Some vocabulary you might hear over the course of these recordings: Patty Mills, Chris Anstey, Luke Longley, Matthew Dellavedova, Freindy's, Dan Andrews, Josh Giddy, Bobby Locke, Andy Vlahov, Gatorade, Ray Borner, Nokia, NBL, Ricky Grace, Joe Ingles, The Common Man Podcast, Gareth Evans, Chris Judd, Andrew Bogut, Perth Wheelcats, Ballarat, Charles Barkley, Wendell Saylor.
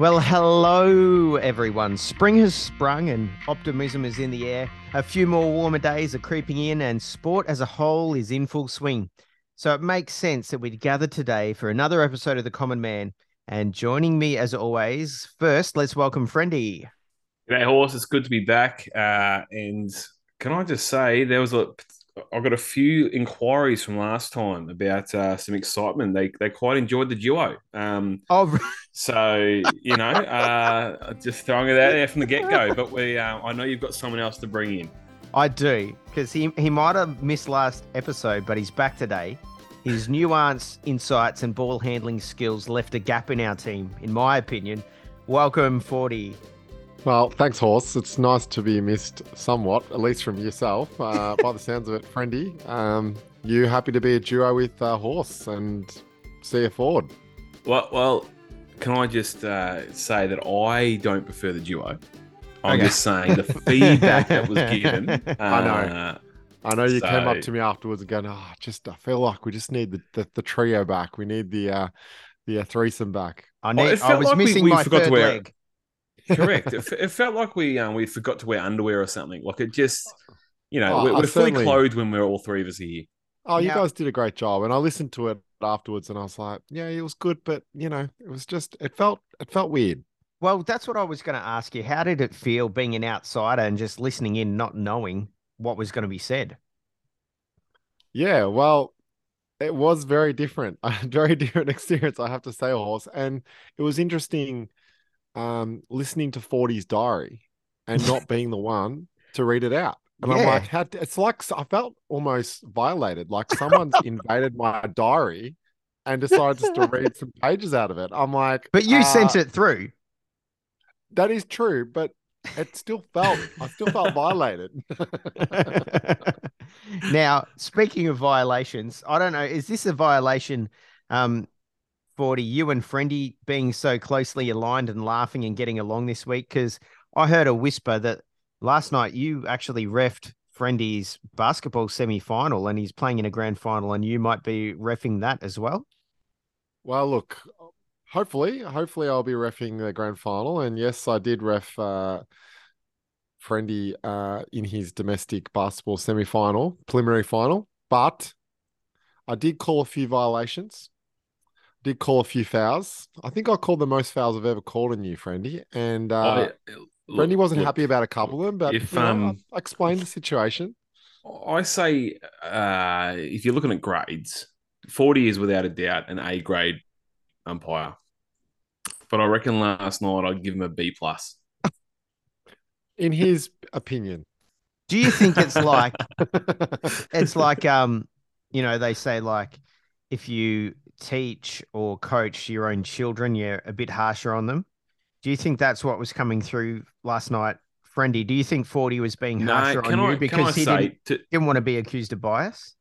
Well, hello, everyone. Spring has sprung and optimism is in the air. A few more warmer days are creeping in and sport as a whole is in full swing. So it makes sense that we'd gather today for another episode of The Common Man. And joining me, as always, first, let's welcome Friendy. G'day, Horse. It's good to be back. And can I just say, I got a few inquiries from last time about some excitement. They quite enjoyed the duo. So, you know, just throwing it out there from the get-go. But I know you've got someone else to bring in. I do, because he might have missed last episode, but he's back today. His nuance, insights, and ball handling skills left a gap in our team, in my opinion. Welcome, 40. Well, thanks, Horse. It's nice to be missed somewhat, at least from yourself, by the sounds of it, Friendy. You happy to be a duo with Horse and see you forward? Well, can I just say that I don't prefer the duo. I'm just saying the feedback that was given. I know you came up to me afterwards and going, I feel like we just need the trio back. We need the threesome back. I was missing my third leg. Correct. It felt like we forgot to wear underwear or something. Like it just, you know, we're fully clothed when we're all three of us are here. Oh, you guys did a great job, and I listened to it afterwards, and I was like, yeah, it was good, but you know, it was just it felt weird. Well, that's what I was going to ask you. How did it feel being an outsider and just listening in, not knowing what was going to be said? Yeah, well, it was very different, a very different experience, I have to say, Horse, and it was interesting. Listening to 40's diary and not being the one to read it out. And I'm like, it's like I felt almost violated. Like someone's invaded my diary and decided just to read some pages out of it. I'm like, but you sent it through. That is true, but I still felt violated. Now, speaking of violations, I don't know, is this a violation? 40, you and Friendy being so closely aligned and laughing and getting along this week, because I heard a whisper that last night you actually refed Friendy's basketball semi-final and he's playing in a grand final, and you might be refing that as well. Well, look, hopefully I'll be refing the grand final, and yes, I did ref Friendy in his domestic basketball semi-final, preliminary final, but I did call a few violations. Did call a few fouls. I think I called the most fouls I've ever called on you, Friendy. And Friendy wasn't happy about a couple of them, but I explained the situation. I say if you're looking at grades, 40 is without a doubt an A grade umpire. But I reckon last night I'd give him a B+. In his opinion. Do you think it's like you know, they say like if you teach or coach your own children, you're a bit harsher on them. Do you think that's what was coming through last night, Friendy? Do you think 40 was being harsher on you because he didn't want to be accused of bias?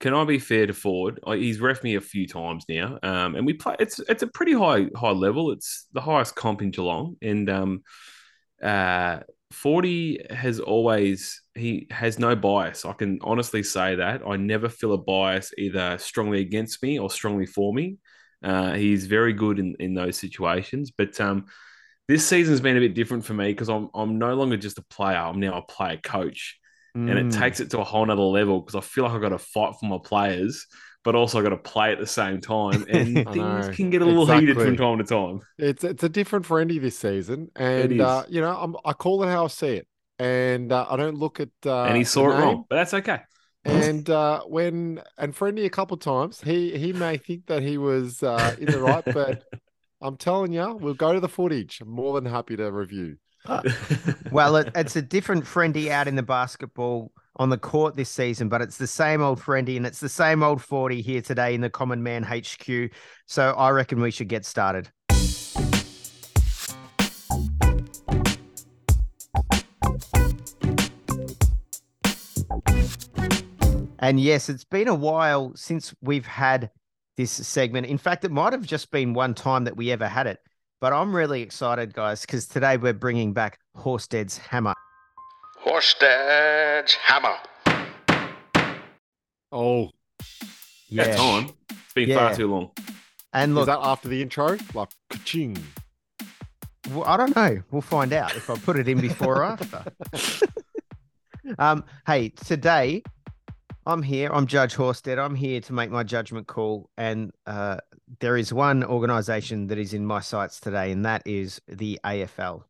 Can I be fair to Ford? He's refed me a few times now, and we play. It's a pretty high level. It's the highest comp in Geelong, and 40 has always, he has no bias. I can honestly say that. I never feel a bias either strongly against me or strongly for me. He's very good in those situations. But this season's been a bit different for me because I'm no longer just a player. I'm now a player coach. And it takes it to a whole nother level because I feel like I've got to fight for my players, but also got to play at the same time, and things can get a little heated from time to time. It's a different Friendy this season, and you know, I call it how I see it, and I don't look at. And he saw it wrong, but that's okay. And Friendy a couple of times, he may think that he was in the right, but I'm telling you, we'll go to the footage. I'm more than happy to review. Well, it's a different Friendy out in the basketball on the court this season, but it's the same old Friendy, and it's the same old 40 here today in the Common Man HQ. So I reckon we should get started. And yes, it's been a while since we've had this segment. In fact, it might have just been one time that we ever had it. But I'm really excited, guys, because today we're bringing back Horsted's Hammer. Horsted's Hammer. Oh, yeah. That's on. It's been far too long. And look, is that after the intro? Like, ka-ching. Well, I don't know. We'll find out if I put it in before or after. Hey, today I'm here. I'm Judge Horstead. I'm here to make my judgment call. And there is one organisation that is in my sights today, and that is the AFL.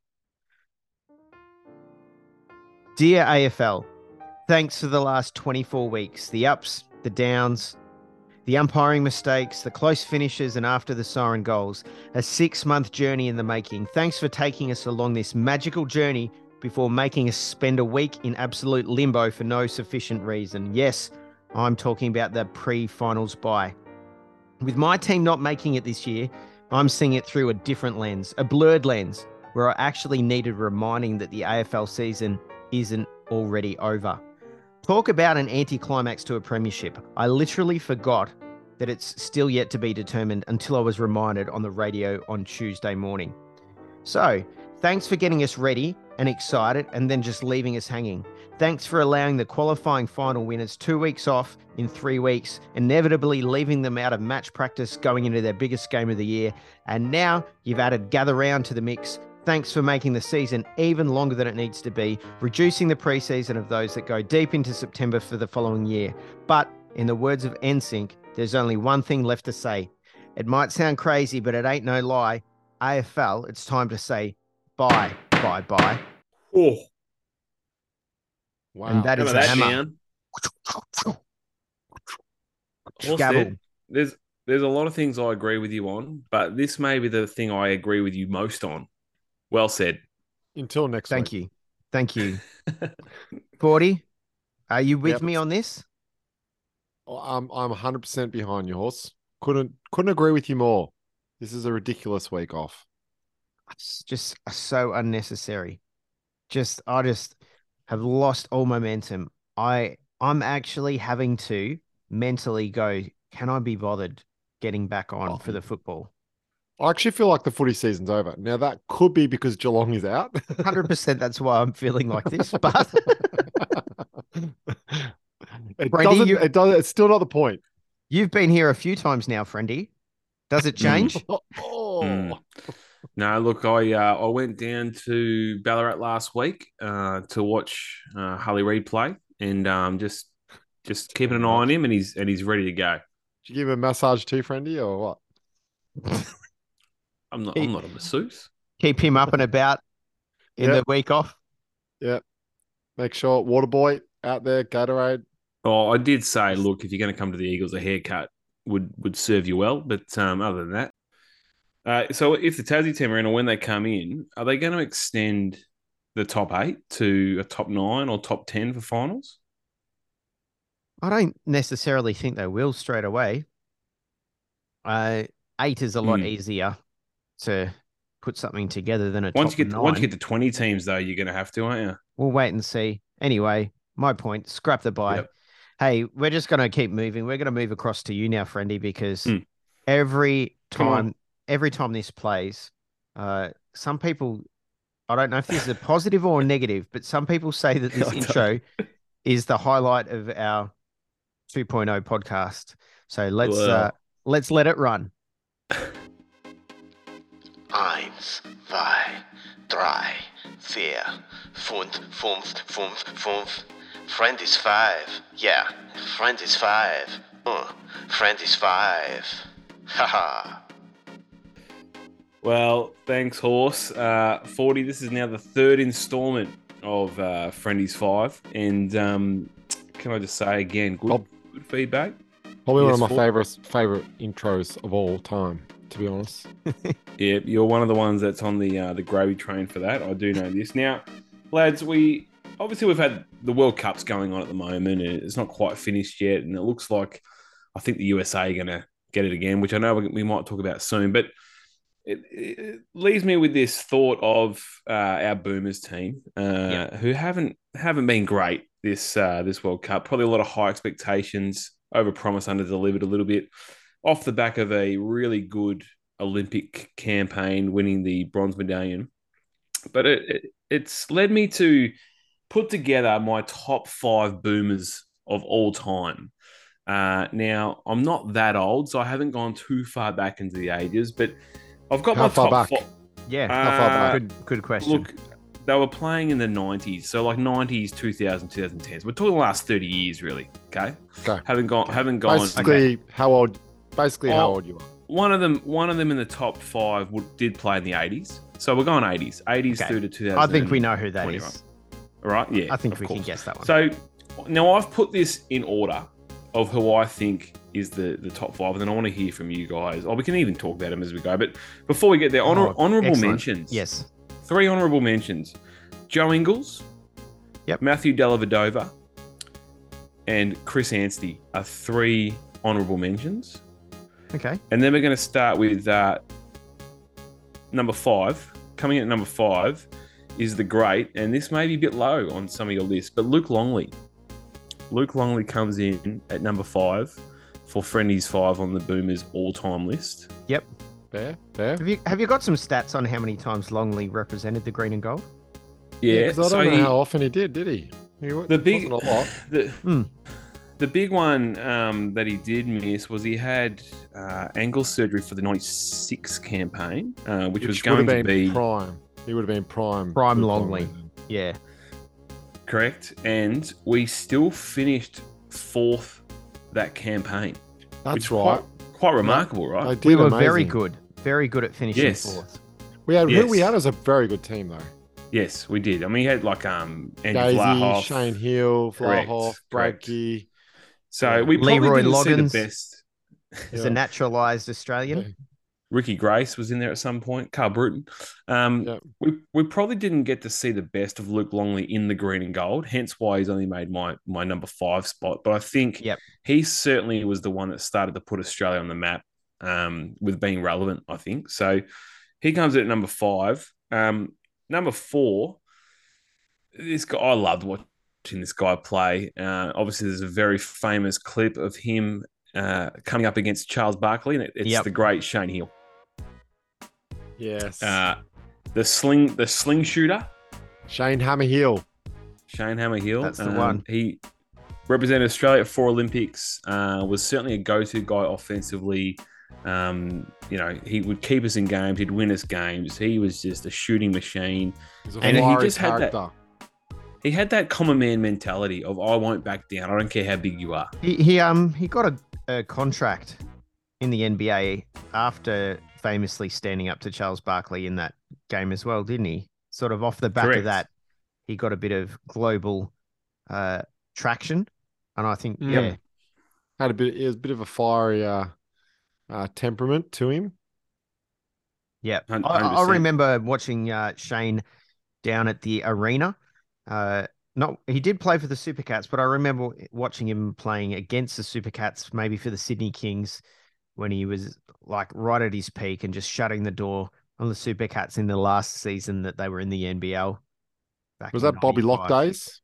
Dear AFL, thanks for the last 24 weeks. The ups, the downs, the umpiring mistakes, the close finishes, and after the siren goals. A 6-month journey in the making. Thanks for taking us along this magical journey before making us spend a week in absolute limbo for no sufficient reason. Yes, I'm talking about the pre-finals bye. With my team not making it this year, I'm seeing it through a different lens, a blurred lens, where I actually needed reminding that the AFL season isn't already over. Talk about an anticlimax to a premiership. I literally forgot that it's still yet to be determined until I was reminded on the radio on Tuesday morning. So, thanks for getting us ready and excited and then just leaving us hanging. Thanks for allowing the qualifying final winners 2 weeks off in 3 weeks, inevitably leaving them out of match practice going into their biggest game of the year. And now you've added Gather Round to the mix. Thanks for making the season even longer than it needs to be, reducing the preseason of those that go deep into September for the following year. But in the words of NSYNC, there's only one thing left to say. It might sound crazy, but it ain't no lie. AFL, it's time to say bye, bye, bye. Oh, wow! And that is a hammer. Said, there's a lot of things I agree with you on, but this may be the thing I agree with you most on. Well said. Until next time. Thank you. 40, are you with me on this? I'm 100% behind your horse. Couldn't agree with you more. This is a ridiculous week off. It's just so unnecessary. I just have lost all momentum. I'm actually having to mentally go, can I be bothered getting back on for the football? I actually feel like the footy season's over. Now, that could be because Geelong is out. 100% that's why I'm feeling like this, but... It's still not the point. You've been here a few times now, Friendy. Does it change? No, look, I went down to Ballarat last week to watch Harley Reid play and just keeping an eye on him, and he's ready to go. Did you give him a massage too, Friendy, or what? I'm not a masseuse. Keep him up and about in the week off. Yeah. Make sure, water boy out there, Gatorade. Oh, I did say, look, if you're going to come to the Eagles, a haircut would serve you well. But other than that, so if the Tassie team are in, or when they come in, are they going to extend the top 8 to a top 9 or top 10 for finals? I don't necessarily think they will straight away. 8 is a lot easier to put something together than a top 9. Once you get to 20 teams, though, you're going to have to, aren't you? We'll wait and see. Anyway, my point, scrap the bye. Yep. Hey, we're just going to keep moving. We're going to move across to you now, Friendy, because every time this plays, some people, I don't know if this is a positive or a negative, but some people say that this intro is the highlight of our 2.0 podcast. So let's let it run. 1, 2, 3, 4, 5. Friend is 5. Yeah, Friend is 5. Friend is 5. Haha. Well, thanks, horse. 40. This is now the third instalment of Friend is 5, and can I just say again, good feedback. Probably one of my favorite intros of all time, to be honest. Yeah, you're one of the ones that's on the gravy train for that. I do know this. Now, lads, we've had the World Cup's going on at the moment, and it's not quite finished yet, and it looks like I think the USA are going to get it again, which I know we might talk about soon, but it leaves me with this thought of our Boomers team, who haven't been great this World Cup. Probably a lot of high expectations, over-promised, under-delivered a little bit. Off the back of a really good Olympic campaign, winning the bronze medallion. But it's led me to put together my top 5 Boomers of all time. Now, I'm not that old, so I haven't gone too far back into the ages, but I've got my top 5. Yeah, not far back. Good question. Look, they were playing in the 90s, so like 90s, 2000, 2010s. We're talking the last 30 years, really. Okay. Haven't gone. How old you are. One of them in the top five did play in the 80s. So we're going 80s okay. through to 2000. I think we know who that is. All right. Yeah. I think we can guess that one. So now I've put this in order of who I think is the top five, and then I want to hear from you guys. Oh, we can even talk about them as we go. But before we get there, honourable mentions. Yes. 3 honourable mentions. Joe Ingles. Yep. Matthew Dellavedova. And Chris Anstey are 3 honourable mentions. Okay. And then we're going to start with number 5. Coming in at number 5 is the great, and this may be a bit low on some of your lists, but Luke Longley. Luke Longley comes in at number 5 for Friendies 5 on the Boomers all-time list. Yep. Fair. Have you got some stats on how many times Longley represented the green and gold? Yeah. Because I don't know how often he did he? The big one that he did miss was he had ankle surgery for the 96 campaign, which was going to be prime. He would have been prime Longley. Yeah, correct. And we still finished 4th that campaign. That's right. Quite remarkable, right? We were amazing. very good at finishing 4th. We had as a very good team though. Yes, we did. I mean, he had like Andy Vlahov, Shane Hill, Vlahov, Bradkey. So we probably Leroy didn't Loggins see the best. He's a naturalised Australian. Yeah. Ricky Grace was in there at some point. Carl Bruton. We probably didn't get to see the best of Luke Longley in the green and gold, hence why he's only made my number 5 spot. But I think he certainly was the one that started to put Australia on the map with being relevant, I think. So he comes at number 5. Number 4, this guy, I loved watching this guy play. Obviously, there's a very famous clip of him coming up against Charles Barkley, and it's the great Shane Hill. Yes. The sling shooter. Shane Hammer Hill. That's the one. He represented Australia at 4 Olympics, was certainly a go-to guy offensively. He would keep us in games. He'd win us games. He was just a shooting machine. And he just had that common man mentality of, I won't back down. I don't care how big you are. He got a contract in the NBA after famously standing up to Charles Barkley in that game as well, didn't he? Sort of off the back of that, he got a bit of global traction. And I think, it was a bit of a fiery, temperament to him. Yeah. I remember watching Shane down at the arena. He did play for the Supercats, but I remember watching him playing against the Supercats, maybe for the Sydney Kings, when he was like right at his peak and just shutting the door on the Supercats in the last season that they were in the NBL. Was that Bobby Locke days?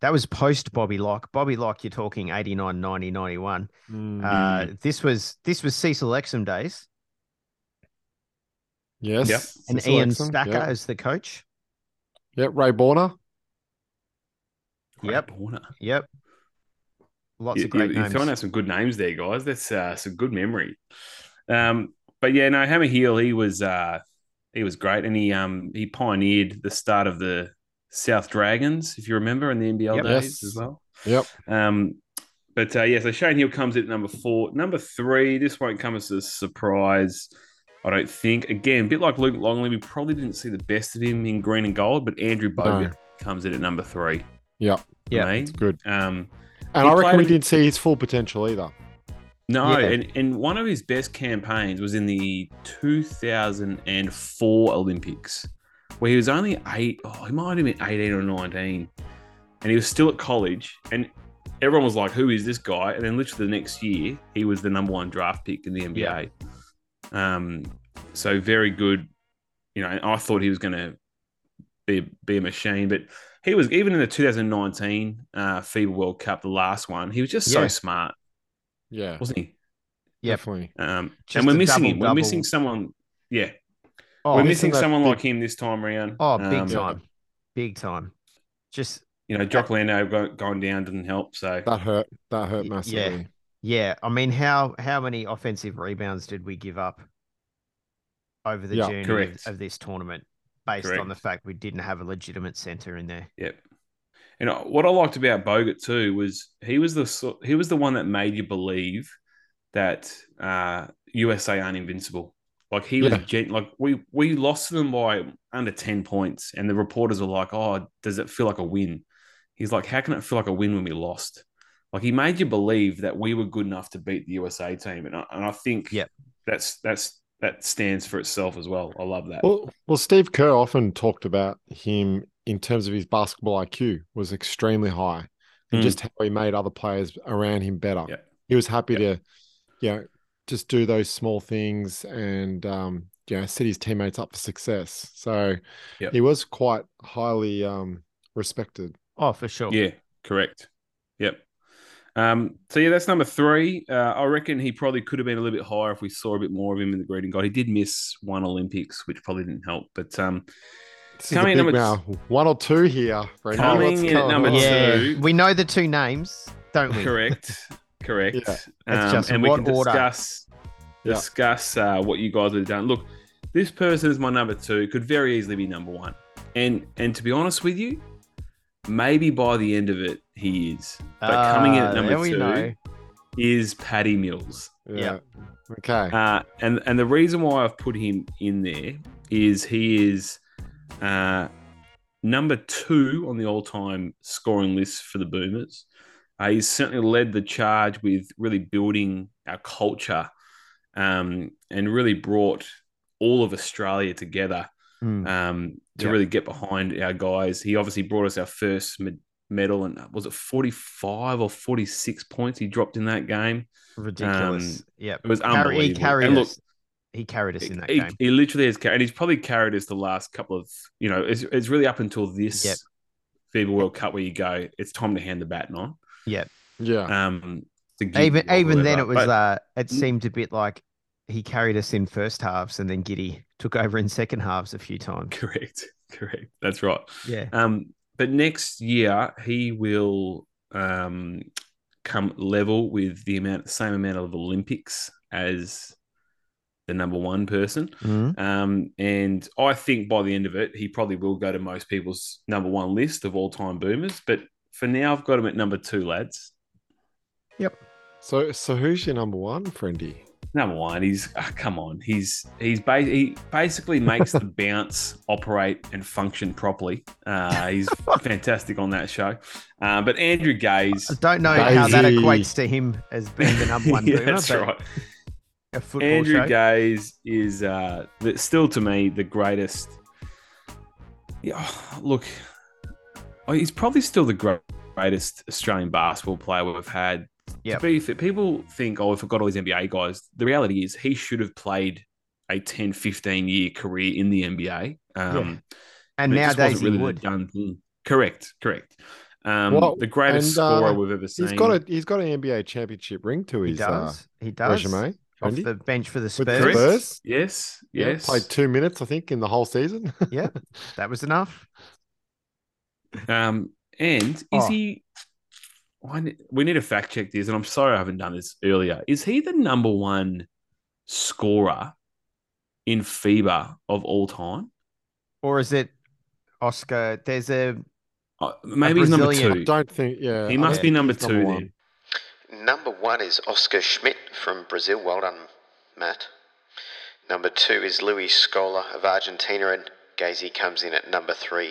That was post Bobby Locke. Bobby Locke, you're talking 89, 90, 91. Mm. This was Cecil Exum days. Yes. Yep. And Cecil Ian Exum. Stacker as the coach. Yep. Ray Borner. Yep. Lots of great names. You're throwing out some good names there, guys. That's some good memory. Hammer Hill, he was great, and he pioneered the start of the South Dragons, if you remember, in the NBL days as well. Yep. So Shane Hill comes in at number 4. Number 3, this won't come as a surprise, I don't think. Again, a bit like Luke Longley, we probably didn't see the best of him in green and gold, but Andrew Bogut comes in at number 3. Yep. Yeah. It's good. And I reckon we didn't see his full potential either. No, and one of his best campaigns was in the 2004 Olympics. Where he was only 8, he might have been 18 or 19, and he was still at college, and everyone was like, who is this guy? And then literally the next year, he was the number 1 draft pick in the NBA. Yeah. So very good, and I thought he was going to be a machine, but he was, even in the 2019 FIBA World Cup, the last one, he was just so smart. Yeah. Wasn't he? Yeah, definitely. And we're missing him. We're missing someone. Yeah. We're missing someone like him this time around. Oh, big time. Big time. Just, Jock Landale going down didn't help. So that hurt massively. Yeah. I mean, how many offensive rebounds did we give up? over the journey of this tournament based on the fact we didn't have a legitimate centre in there. Yep. And what I liked about Bogut too was he was the one that made you believe that USA aren't invincible. Like he was we lost to them by under 10 points and the reporters were like, "Oh, does it feel like a win?" He's like, "How can it feel like a win when we lost?" Like he made you believe that we were good enough to beat the USA team, and I think that stands for itself as well. I love that. Well, Steve Kerr often talked about him in terms of his basketball IQ was extremely high, and just how he made other players around him better. Yep. He was happy to, just do those small things and set his teammates up for success. So he was quite highly respected. Oh, for sure. Yeah, correct. Yep. So that's number three. I reckon he probably could have been a little bit higher if we saw a bit more of him in the greeting guide. He did miss one Olympics, which probably didn't help. But coming in one or two here. Right coming in at number two, we know the two names, don't we? Correct. Yeah. It's just and we can discuss what you guys have done. Look, this person is my number two. Could very easily be number one. And to be honest with you, maybe by the end of it, he is. But coming in at number two is Patty Mills. Yeah. Okay. And the reason why I've put him in there is he is number two on the all-time scoring list for the Boomers. He's certainly led the charge with really building our culture and really brought all of Australia together to really get behind our guys. He obviously brought us our first medal, and was it 45 or 46 points he dropped in that game? Ridiculous. It was unbelievable. He carried us in that game. He literally has carried, and he's probably carried us the last couple of, it's really up until this FIBA World Cup where you go, it's time to hand the baton on. Even then, it was it seemed a bit like he carried us in first halves, and then Giddy took over in second halves a few times. Correct. That's right. Yeah. But next year he will come level with the same amount of Olympics as the number one person. Mm-hmm. And I think by the end of it, he probably will go to most people's number one list of all time Boomers. But for now, I've got him at number two, lads. Yep. So who's your number one, friendy? Number one, he basically makes the bounce operate and function properly. He's fantastic on that show. But Andrew Gaze, I don't know how that equates to him as being the number one Boomer. That's right. A football Andrew Gaze is still to me the greatest. Yeah, look. He's probably still the greatest Australian basketball player we've had. Yep. People think, we forgot all these NBA guys. The reality is he should have played a 10, 15-year career in the NBA. And nowadays he would. Correct. The greatest scorer we've ever seen. He's got an NBA championship ring to his resume. Off the bench for the Spurs. With the Spurs? Yes. Played 2 minutes, I think, in the whole season. Yeah, that was enough. We need to fact check this, and I'm sorry I haven't done this earlier. Is he the number one scorer in FIBA of all time? Or is it Oscar? There's maybe he's number two. I don't think, yeah. He must be number two then. Number one is Oscar Schmidt from Brazil. Well done, Matt. Number two is Luis Scola of Argentina, and Gaze comes in at number three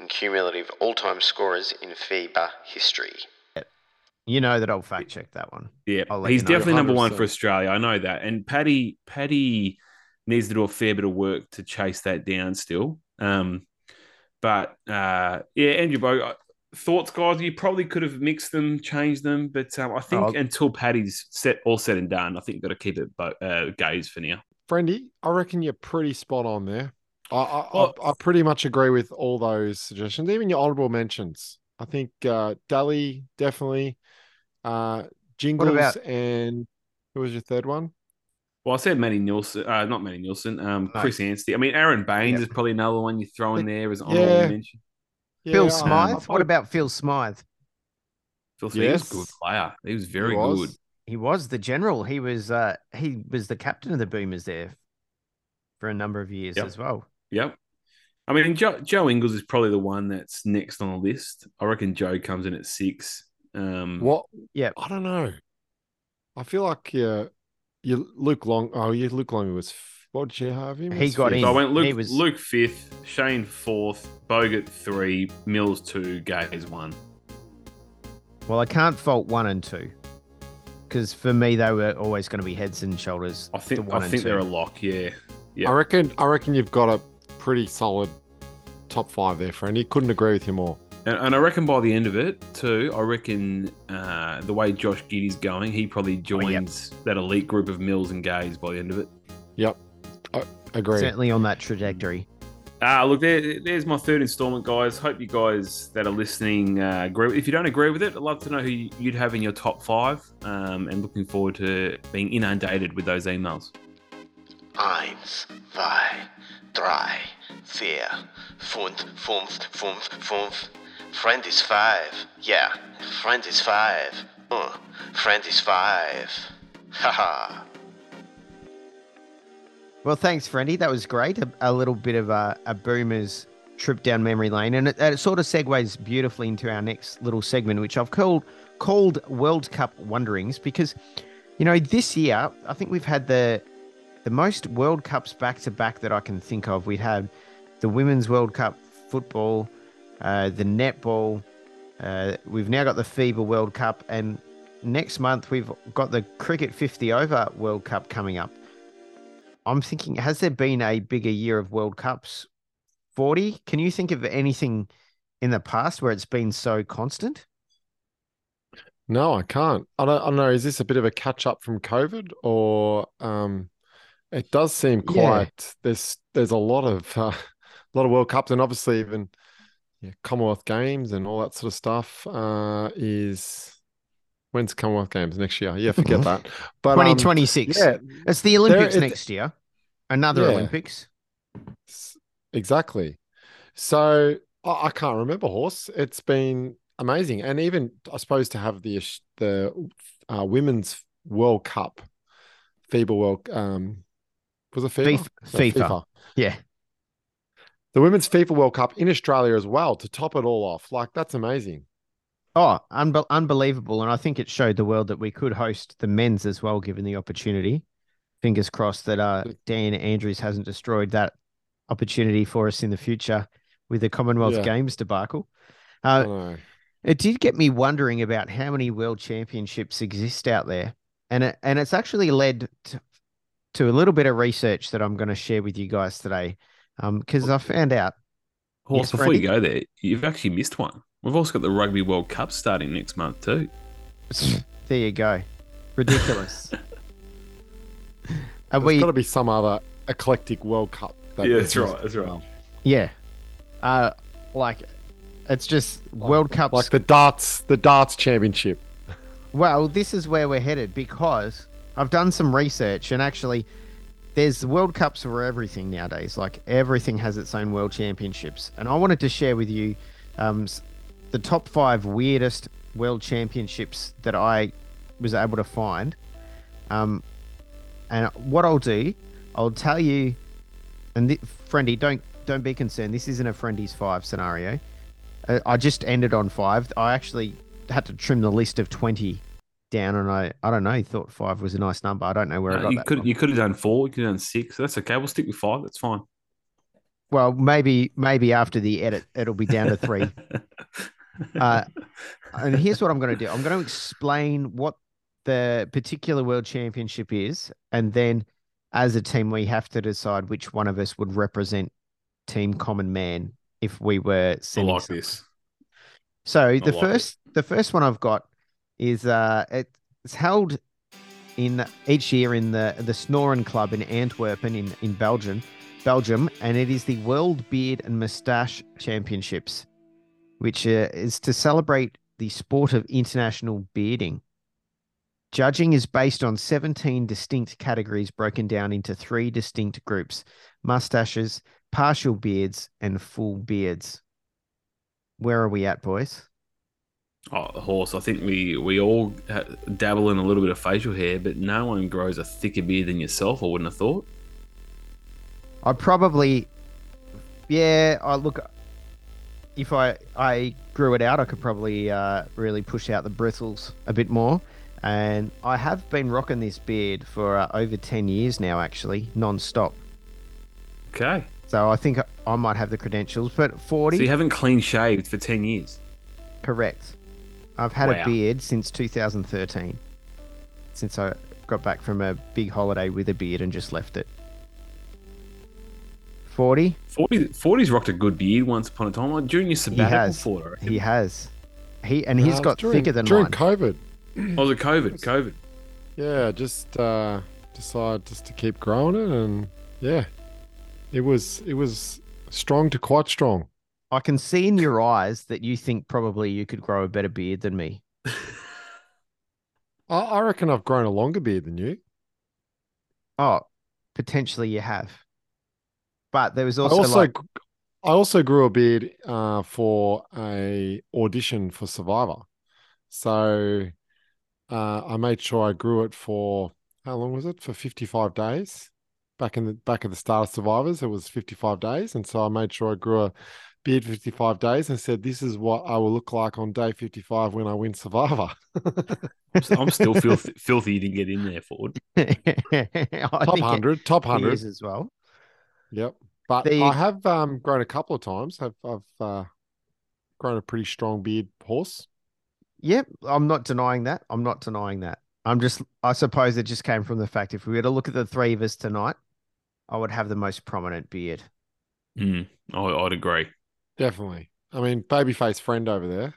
in cumulative all-time scorers in FIBA history. You know that I'll fact-check that one. Yeah, he's definitely number one for Australia. I know that. And Paddy needs to do a fair bit of work to chase that down still. Andrew Bogut, thoughts, guys? You probably could have mixed them, changed them, but I think until Paddy's all said and done, I think you've got to keep it Gaze for now. Friendy, I reckon you're pretty spot on there. I pretty much agree with all those suggestions, even your honourable mentions. I think Dally definitely, Jingles, and who was your third one? Well, I said Matty Nielsen, not Matty Nielsen, Chris Anstey. I mean, Aaron Baines is probably another one you throw in there as an honourable mention. Yeah, Phil Smythe? What about Phil Smythe? Phil Smythe was a good player. He was very good. He was the general. He was the captain of the Boomers there. for a number of years as well. Yep. I mean, Joe Ingles is probably the one that's next on the list. I reckon Joe comes in at 6. What? Yeah. I don't know. I feel like Luke Long. Oh, yeah, Luke Longley was. What did you have him? He got fifth. In. So I went Luke 5th, Shane 4th, Bogut 3, Mills 2, Gaze 1. Well, I can't fault 1 and 2 because for me they were always going to be heads and shoulders. I think they're a lock. Yeah. Yeah. I reckon you've got a pretty solid top 5 there, friend. You couldn't agree with you more. And I reckon by the end of it too, the way Josh Giddy's going, he probably joins that elite group of Mills and Gaze by the end of it. Yep, I agree. Certainly on that trajectory. Look, there's my third installment, guys. Hope you guys that are listening agree. If you don't agree with it, I'd love to know who you'd have in your top 5, and looking forward to being inundated with those emails. 1, 2, 3, 4, 5. Friend is 5. Yeah, friend is 5. Friend is 5. Haha. Well, thanks, Friendy. That was great. A little bit of a Boomers trip down memory lane. And it sort of segues beautifully into our next little segment, which I've called World Cup Wonderings, because, you know, this year, I think we've had the most World Cups back-to-back that I can think of. We had the Women's World Cup football, the netball. We've now got the FIBA World Cup. And next month, we've got the Cricket 50-over World Cup coming up. I'm thinking, has there been a bigger year of World Cups? 40? Can you think of anything in the past where it's been so constant? No, I can't. I don't know. Is this a bit of a catch-up from COVID? Or it does seem quite... Yeah. There's a lot of World Cups, and obviously even Commonwealth Games and all that sort of stuff is... When's Commonwealth Games? Next year. Yeah, forget that. But 2026. Yeah, it's the Olympics next year. Another Olympics. Exactly. So I can't remember, Horse. It's been amazing. And even, I suppose, to have the Women's World Cup, FIBA World... was it FIBA? FIFA. Yeah. The Women's FIFA World Cup in Australia as well, to top it all off. Like, that's amazing. Oh, unbelievable. And I think it showed the world that we could host the men's as well, given the opportunity. Fingers crossed that Dan Andrews hasn't destroyed that opportunity for us in the future with the Commonwealth Games debacle. It did get me wondering about how many world championships exist out there. And it's actually led to a little bit of research that I'm going to share with you guys today, because I found out. Horse, before you go there, you've actually missed one. We've also got the Rugby World Cup starting next month too. There you go. Ridiculous. There's got to be some other eclectic World Cup. That's right. Yeah. Like, it's just World Cups. Like the darts championship. Well, this is where we're headed, because I've done some research, and actually there's World Cups for everything nowadays. Like, everything has its own World Championships. And I wanted to share with you the top 5 weirdest world championships that I was able to find. And what I'll do, I'll tell you, and Friendy, don't be concerned. This isn't a Friendy's 5 scenario. I just ended on 5. I actually had to trim the list of 20 down, and I don't know, thought 5 was a nice number. I don't know where I got that from. You could have done 4, you could have done 6. That's okay. We'll stick with 5. That's fine. Well, maybe after the edit, it'll be down to 3. And here's what I'm going to do. I'm going to explain what the particular world championship is, and then as a team, we have to decide which one of us would represent Team Common Man if we were sending. I like something. This. So the first one I've got is it's held in each year in the Snoren Club in Antwerp in Belgium, and it is the World Beard and Moustache Championships, which is to celebrate the sport of international bearding. Judging is based on 17 distinct categories broken down into 3 distinct groups: moustaches, partial beards, and full beards. Where are we at, boys? Oh, the Horse. I think we all dabble in a little bit of facial hair, but no one grows a thicker beard than yourself, I wouldn't have thought. If I grew it out, I could probably really push out the bristles a bit more. And I have been rocking this beard for over 10 years now, actually, non-stop. Okay. So I think I might have the credentials, but 40... So you haven't clean shaved for 10 years? Correct. I've had a beard since 2013, since I got back from a big holiday with a beard and just left it. 40? 40's rocked a good beard once upon a time. During your sabbatical, He got thicker than mine. During COVID. Oh, the COVID. Yeah, just decided just to keep growing it, and yeah, it was strong to quite strong. I can see in your eyes that you think probably you could grow a better beard than me. I reckon I've grown a longer beard than you. Oh, potentially you have. But there was I also grew a beard for a audition for Survivor. So I made sure I grew it for, how long was it? For 55 days. Back at the start of Survivors, it was 55 days. And so I made sure I grew a beard 55 days and said, this is what I will look like on day 55 when I win Survivor. I'm still filthy you didn't get in there, Ford. Top 100 years as well. Yep, but I have grown a couple of times. I've grown a pretty strong beard, horse. Yep, I'm not denying that. I suppose it just came from the fact if we were to look at the three of us tonight, I would have the most prominent beard. I'd agree. Definitely. I mean, babyface friend over there,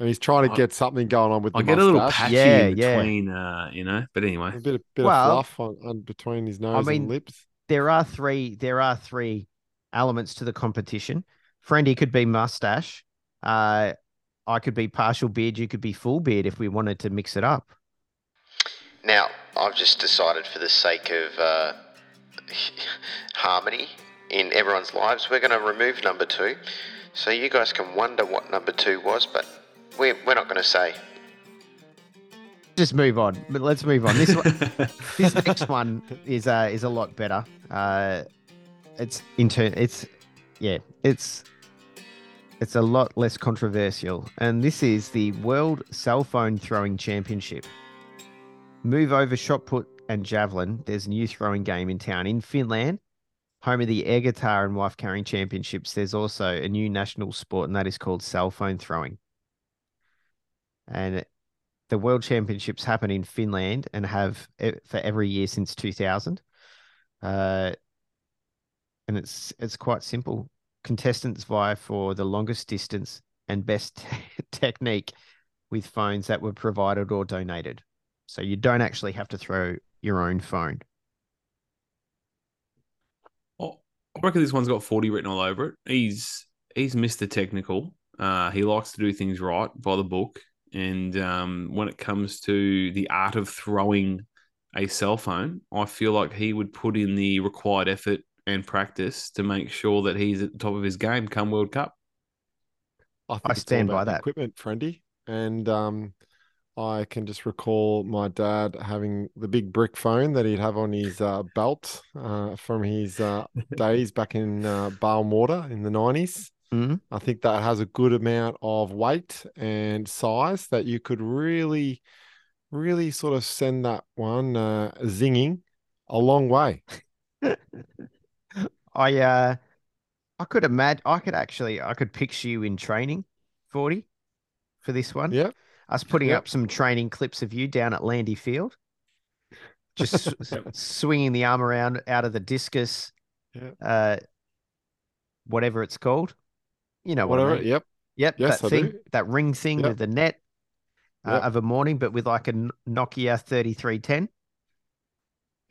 and he's trying to get something going on with the mustache. I get a little patchy in between, But anyway, a bit of fluff on between his nose and lips. There are three elements to the competition. Friendy could be mustache. I could be partial beard. You could be full beard if we wanted to mix it up. Now, I've just decided for the sake of harmony in everyone's lives, we're going to remove number 2. So you guys can wonder what number 2 was, but we're not going to say. Just move on. But let's move on. This one, this next one is a lot better. It's a lot less controversial. And this is the World Cell Phone Throwing Championship. Move over shot put and javelin. There's a new throwing game in town in Finland, home of the air guitar and wife carrying championships. There's also a new national sport, and that is called cell phone throwing. And the World Championships happen in Finland and have for every year since 2000. And it's quite simple. Contestants vie for the longest distance and best technique with phones that were provided or donated. So you don't actually have to throw your own phone. Oh, I reckon this one's got 40 written all over it. He's Mr. Technical. He likes to do things right by the book. And when it comes to the art of throwing a cell phone, I feel like he would put in the required effort and practice to make sure that he's at the top of his game come World Cup. I stand by that. Equipment, Friendy. And I can just recall my dad having the big brick phone that he'd have on his belt from his days back in Balmorda in the 90s. I think that has a good amount of weight and size that you could really, really sort of send that one zinging a long way. I could picture you in training, 40, for this one. Yeah. Us putting up some training clips of you down at Landy Field, just swinging the arm around out of the discus, whatever it's called. You know whatever. What I mean. Yep. Yes, that thing, that ring thing with the net of a morning, but with like a Nokia 3310.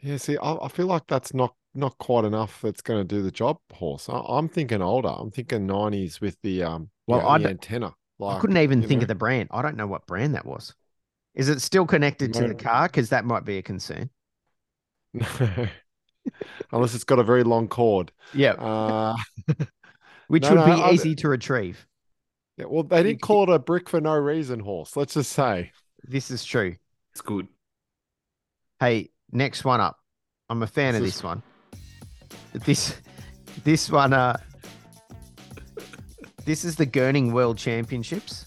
Yeah, see, I feel like that's not quite enough. That's going to do the job, horse. I'm thinking older. I'm thinking 90s with the the antenna. Like, I couldn't even think of the brand. I don't know what brand that was. Is it still connected to the car? Because that might be a concern. No, unless it's got a very long cord. Yeah. Which would be easy to retrieve. Yeah, well, they didn't call it a brick for no reason, horse. Let's just say. This is true. It's good. Hey, next one up. I'm a fan of this one. This one, this is the Gurning World Championships.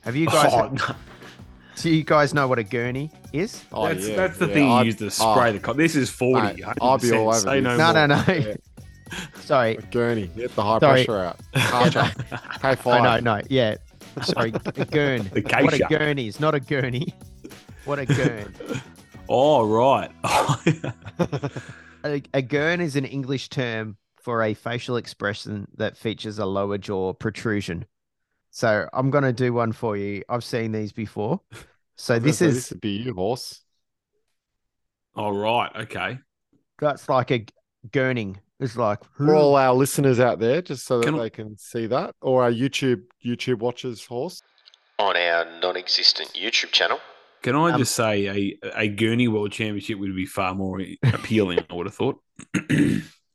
Have you guys? Do you guys know what a gurney is? Oh, that's the thing you use to spray the cop. This is 40. Mate, I'll be all over. No. Yeah. Sorry. A gurney. Get the high pressure out. K5. No. Yeah. Sorry. A gurn. What a gurney is. Not a gurney. What a gurn. Oh, right. A gurn is an English term for a facial expression that features a lower jaw protrusion. So I'm going to do one for you. I've seen these before. So this would be you, horse. Oh, right. Okay. That's like a gurning. It's like... For all our listeners out there, just so that they can see that, or our YouTube watchers, horse. On our non-existent YouTube channel. Can I just say a gurney world championship would be far more appealing, I would have thought.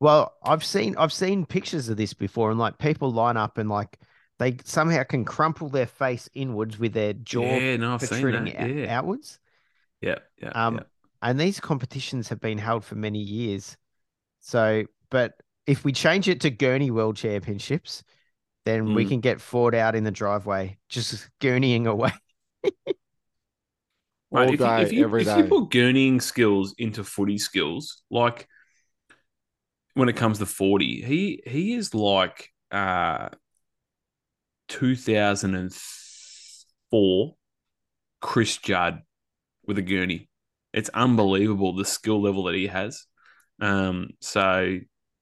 Well, I've seen pictures of this before, and like people line up and like they somehow can crumple their face inwards with their jaw protruding outwards. Yeah. And these competitions have been held for many years. So, but if we change it to Gurney World Championships, then we can get Ford out in the driveway, just gurneying away. All right, day, every day. If you put gurneying skills into footy skills, like when it comes to 40, he is like 2004 Chris Judd with a gurney. It's unbelievable the skill level that he has. So,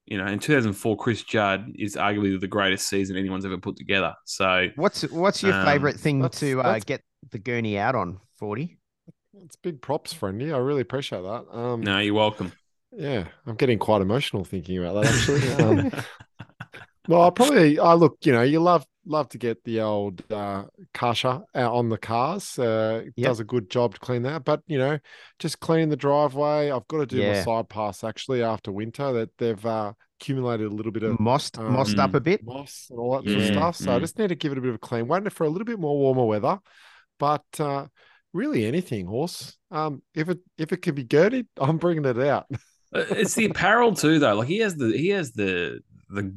you know, in 2004, Chris Judd is arguably the greatest season anyone's ever put together. So, what's your favourite thing to get the gurney out on 40? It's big props, friendly. I really appreciate that. No, you're welcome. Yeah, I'm getting quite emotional thinking about that, actually. Well, you love to get the old kasha out on the cars. It does a good job to clean that. But, you know, just clean the driveway. I've got to do my side pass, actually, after winter that they've accumulated a little bit of... mossed up a bit. Moss and all that sort of stuff. So I just need to give it a bit of a clean. Waiting for a little bit more warmer weather. But... really anything, horse. If it can be girded, I'm bringing it out. It's the apparel too, though. Like he has the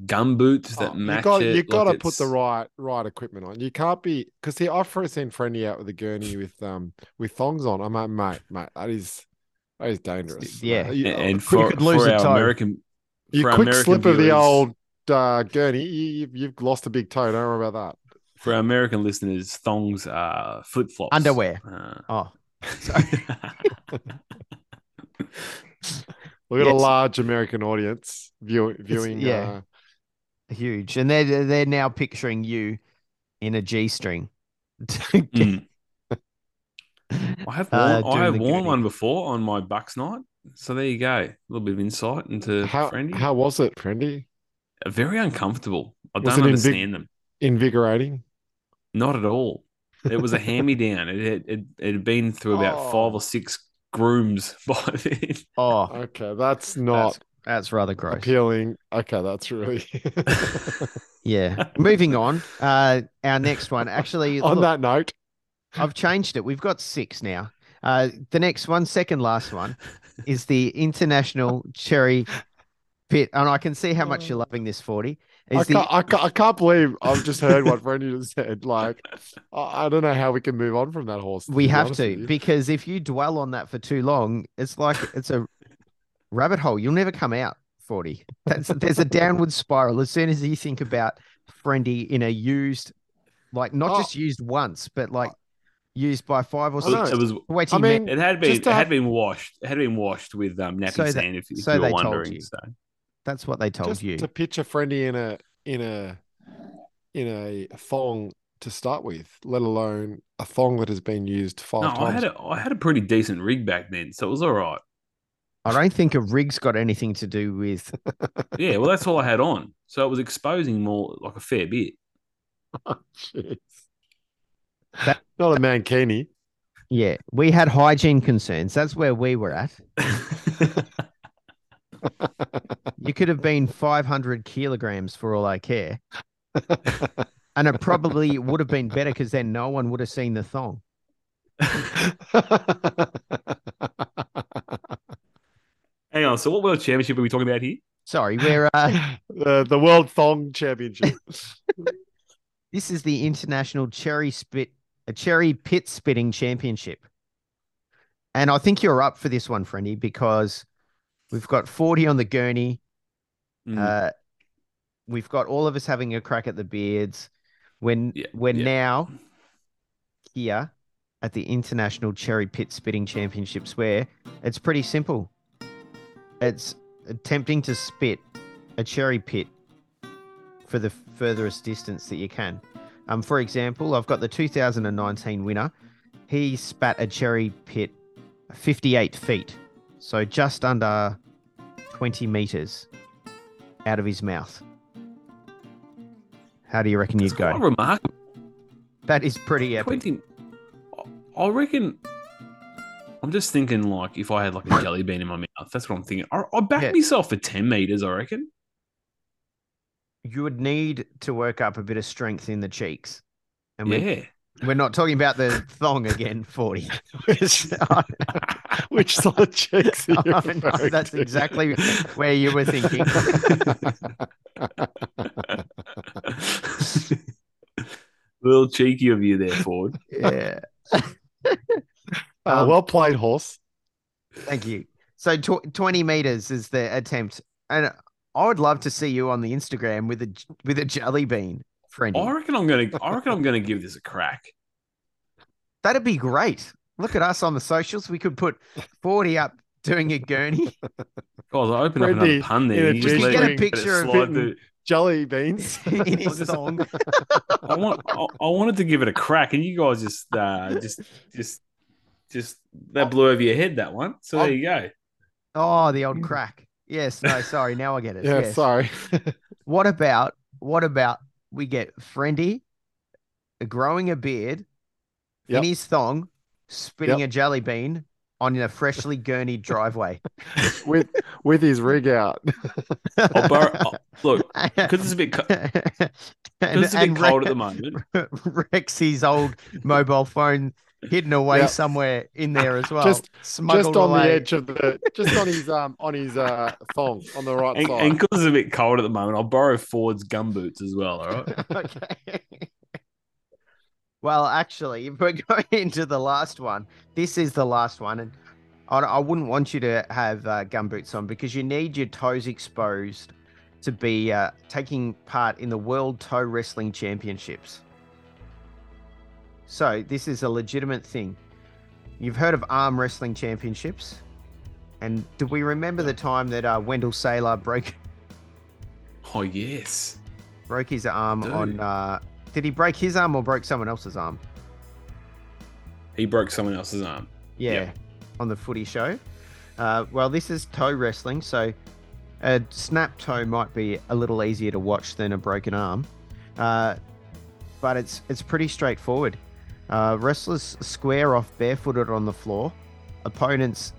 gum boots that match it. You've got to put the right equipment on. You can't be because I've seen Friendy out with a gurney with thongs on. I'm like, mate, that is dangerous. Yeah, you could lose a quick slip of the old gurney. You've lost a big toe. Don't worry about that. For our American listeners, thongs are flip-flops. Underwear. Sorry. We've got a large American audience viewing. Yeah, huge. And they're now picturing you in a G-string. I have worn one before on my Bucks night. So there you go. A little bit of insight into Friendy. How was it, Friendy? Very uncomfortable. I don't understand them. Invigorating? Not at all. It was a hand-me-down. It had been through about 5 or 6 grooms by then. Oh, okay. That's rather gross. Appealing. Okay, that's really... Yeah. Moving on. Our next one. Actually... on that note. I've changed it. We've got 6 now. The next one, second last one, is the International Cherry Pit. And I can see how much you're loving this, 40. I can't believe I've just heard what Friendy just said. Like, I don't know how we can move on from that horse. We have to, because if you dwell on that for too long, it's like it's a rabbit hole. You'll never come out, 40. There's a downward spiral. As soon as you think about Friendy in a used, like not just used once, but like used by 5 or 6. It had been washed. It had been washed with nappy sand, if you were wondering. That's what they told just you. To picture Friendy in a thong to start with, let alone a thong that has been used 5 times. No, I had a pretty decent rig back then, so it was all right. I don't think a rig's got anything to do with. Yeah, well, that's all I had on, so it was exposing more like a fair bit. Oh, jeez. Not a mankini. Yeah, we had hygiene concerns. That's where we were at. You could have been 500 kilograms for all I care. And it probably would have been better because then no one would have seen the thong. Hang on. So what world championship are we talking about here? Sorry, we're the World Thong Championship. This is the International Cherry Pit Spitting Championship. And I think you're up for this one, friendy, because we've got 40 on the gurney. Mm. We've got all of us having a crack at the beards. We're now here at the International Cherry Pit Spitting Championships, where it's pretty simple. It's attempting to spit a cherry pit for the furthest distance that you can. For example, I've got the 2019 winner. He spat a cherry pit 58 feet, so just under 20 meters out of his mouth. How do you reckon you'd go? That's quite remarkable. That is pretty epic. I reckon... I'm just thinking, like, if I had, like, a jelly bean in my mouth, that's what I'm thinking. I backed myself for 10 metres, I reckon. You would need to work up a bit of strength in the cheeks. And we're not talking about the thong again, 40. Which solid cheeks are you referring to? That's exactly where you were thinking. A little cheeky of you there, Ford. Yeah. Well played, horse. Thank you. So 20 meters is the attempt, and I would love to see you on the Instagram with a jelly bean, friend. I reckon I'm gonna give this a crack. That'd be great. Look at us on the socials. We could put 40 up doing a gurney. God, I opened up another pun there. You just get a picture of jelly beans in his song. I wanted to give it a crack, and you guys just. Just that blew over your head, that one. So there you go. Oh, the old crack. Yes. No, sorry. Now I get it. Yes. Sorry. What about we get Friendy growing a beard in his thong, spitting a jelly bean on a freshly gurneyed driveway with his rig out. Look, because it's a bit cold at the moment. Wrecks his old mobile phone. Hidden away somewhere in there as well. Just on the edge of the, just on his thong on the right side. And because it's a bit cold at the moment, I'll borrow Ford's gumboots as well. All right. Okay. Well, actually, if we're going into the last one, this is the last one, and I wouldn't want you to have gumboots on because you need your toes exposed to be taking part in the World Toe Wrestling Championships. So this is a legitimate thing. You've heard of arm wrestling championships. And do we remember the time that Wendell Saylor broke? Oh, yes. Broke his arm on... did he break his arm or broke someone else's arm? He broke someone else's arm. Yeah, on the footy show. Well, this is toe wrestling. So a snapped toe might be a little easier to watch than a broken arm. But it's pretty straightforward. Wrestlers square off barefooted on the floor. Opponents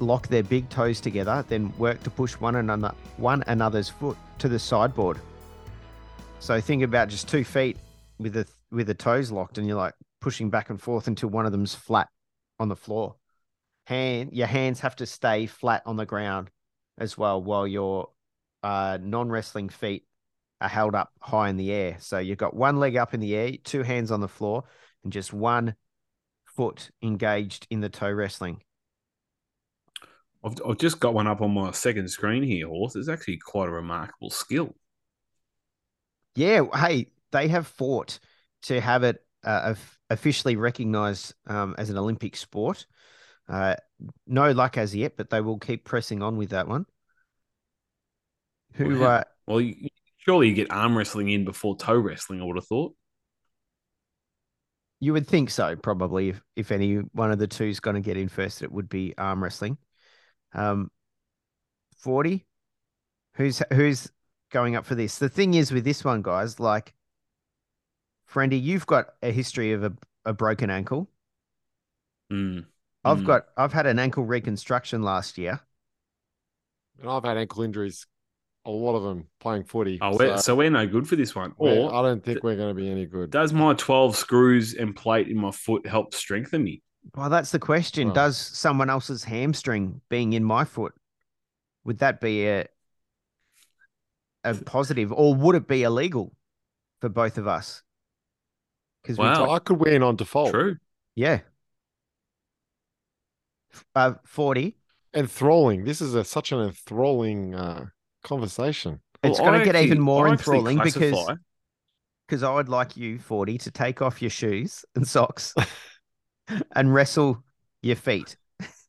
lock their big toes together, then work to push one another's foot to the sideboard. So think about just 2 feet with the toes locked, and you're like pushing back and forth until one of them's flat on the floor. Your hands have to stay flat on the ground as well, while your non-wrestling feet are held up high in the air. So you've got one leg up in the air, two hands on the floor, and just 1 foot engaged in the toe wrestling. I've just got one up on my second screen here, Horse. It's actually quite a remarkable skill. Yeah, hey, they have fought to have it officially recognised as an Olympic sport. No luck as yet, but they will keep pressing on with that one. Surely you get arm wrestling in before toe wrestling, I would have thought. You would think so, probably. If any one of the two is going to get in first, it would be arm wrestling. 40. Who's going up for this? The thing is with this one, guys, like, Friendy, you've got a history of a broken ankle. Mm. I've had an ankle reconstruction last year. And I've had ankle injuries. A lot of them playing footy. Oh, so we're no good for this one. Or I don't think we're going to be any good. Does my 12 screws and plate in my foot help strengthen me? Well, that's the question. Oh. Does someone else's hamstring being in my foot, would that be a positive, or would it be illegal for both of us? Because I could win on default. True. Yeah. 40. Enthralling. This is such an enthralling conversation. It's going to get even more enthralling because I would like you, 40, to take off your shoes and socks and wrestle your feet,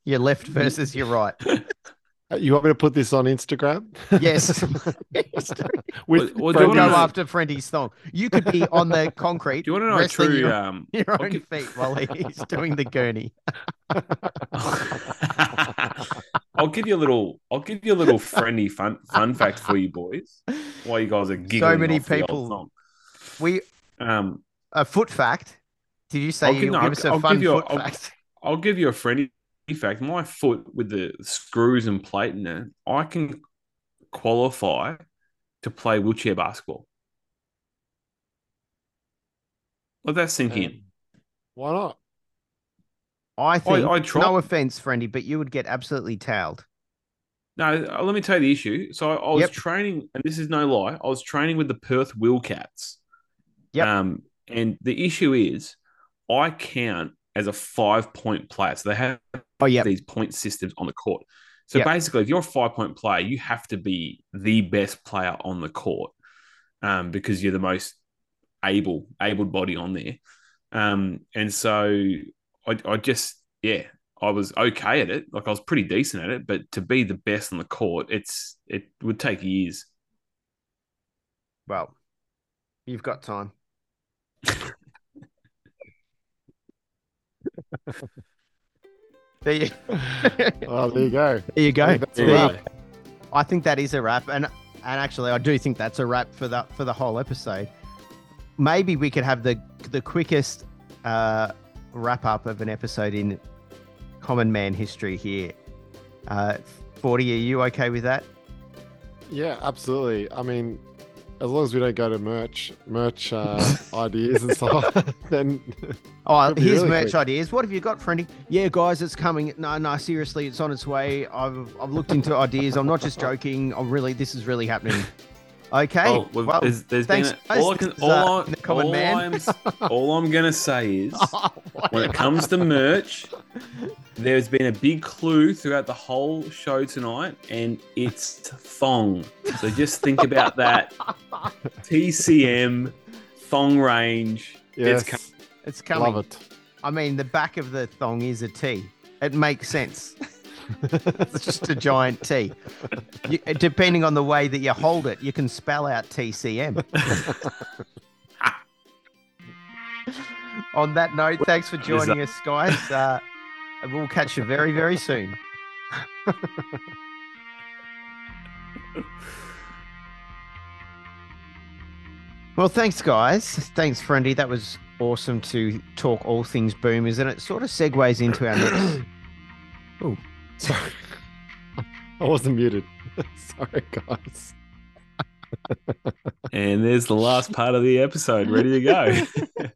your left versus your right. You want me to put this on Instagram? Yes. We'll go after Frendy's thong. You could be on the concrete. Do you want to know wrestling your own feet while he's doing the gurney? I'll give you a little friendly fun fact for you boys. While you guys are giggling, so many people. We a foot fact. Did you say you'll give us a fun foot fact? I'll give you a friendly. In fact, my foot with the screws and plate in it, I can qualify to play wheelchair basketball. Let that sink in. Why not? I think, no offense, Friendy, but you would get absolutely toweled. No, let me tell you the issue. So I was training, and this is no lie, I was training with the Perth Wheelcats. Yeah. And the issue is I count as a 5-point player. So they have these point systems on the court. So basically, if you're a 5-point player, you have to be the best player on the court because you're the most able body on there. And so I was okay at it. Like I was pretty decent at it, but to be the best on the court, it would take years. Well, you've got time. There you go. That's a wrap. I think that is a wrap, and actually, I do think that's a wrap for the whole episode. Maybe we could have the quickest wrap up of an episode in Common Man history here. 40, are you okay with that? Yeah, absolutely. I mean, as long as we don't go to merch ideas and stuff, then... Oh, here's really merch ideas. What have you got, Friendy? Yeah, guys, it's coming. No, seriously, it's on its way. I've looked into ideas. I'm not just joking. This is really happening. Okay. There's thanks. All I'm going to say is, when it comes to merch, there's been a big clue throughout the whole show tonight, and it's thong. So just think about that. TCM, thong range. Yes. It's coming. Love it. I mean, the back of the thong is a T. It makes sense. It's just a giant T. Depending on the way that you hold it, you can spell out TCM. On that note, thanks for joining us, guys. We'll catch you very, very soon. Well, thanks, guys. Thanks, Friendy. That was awesome to talk all things Boomers, and it sort of segues into our next... Oh, sorry. I wasn't muted. Sorry, guys. And there's the last part of the episode. Ready to go.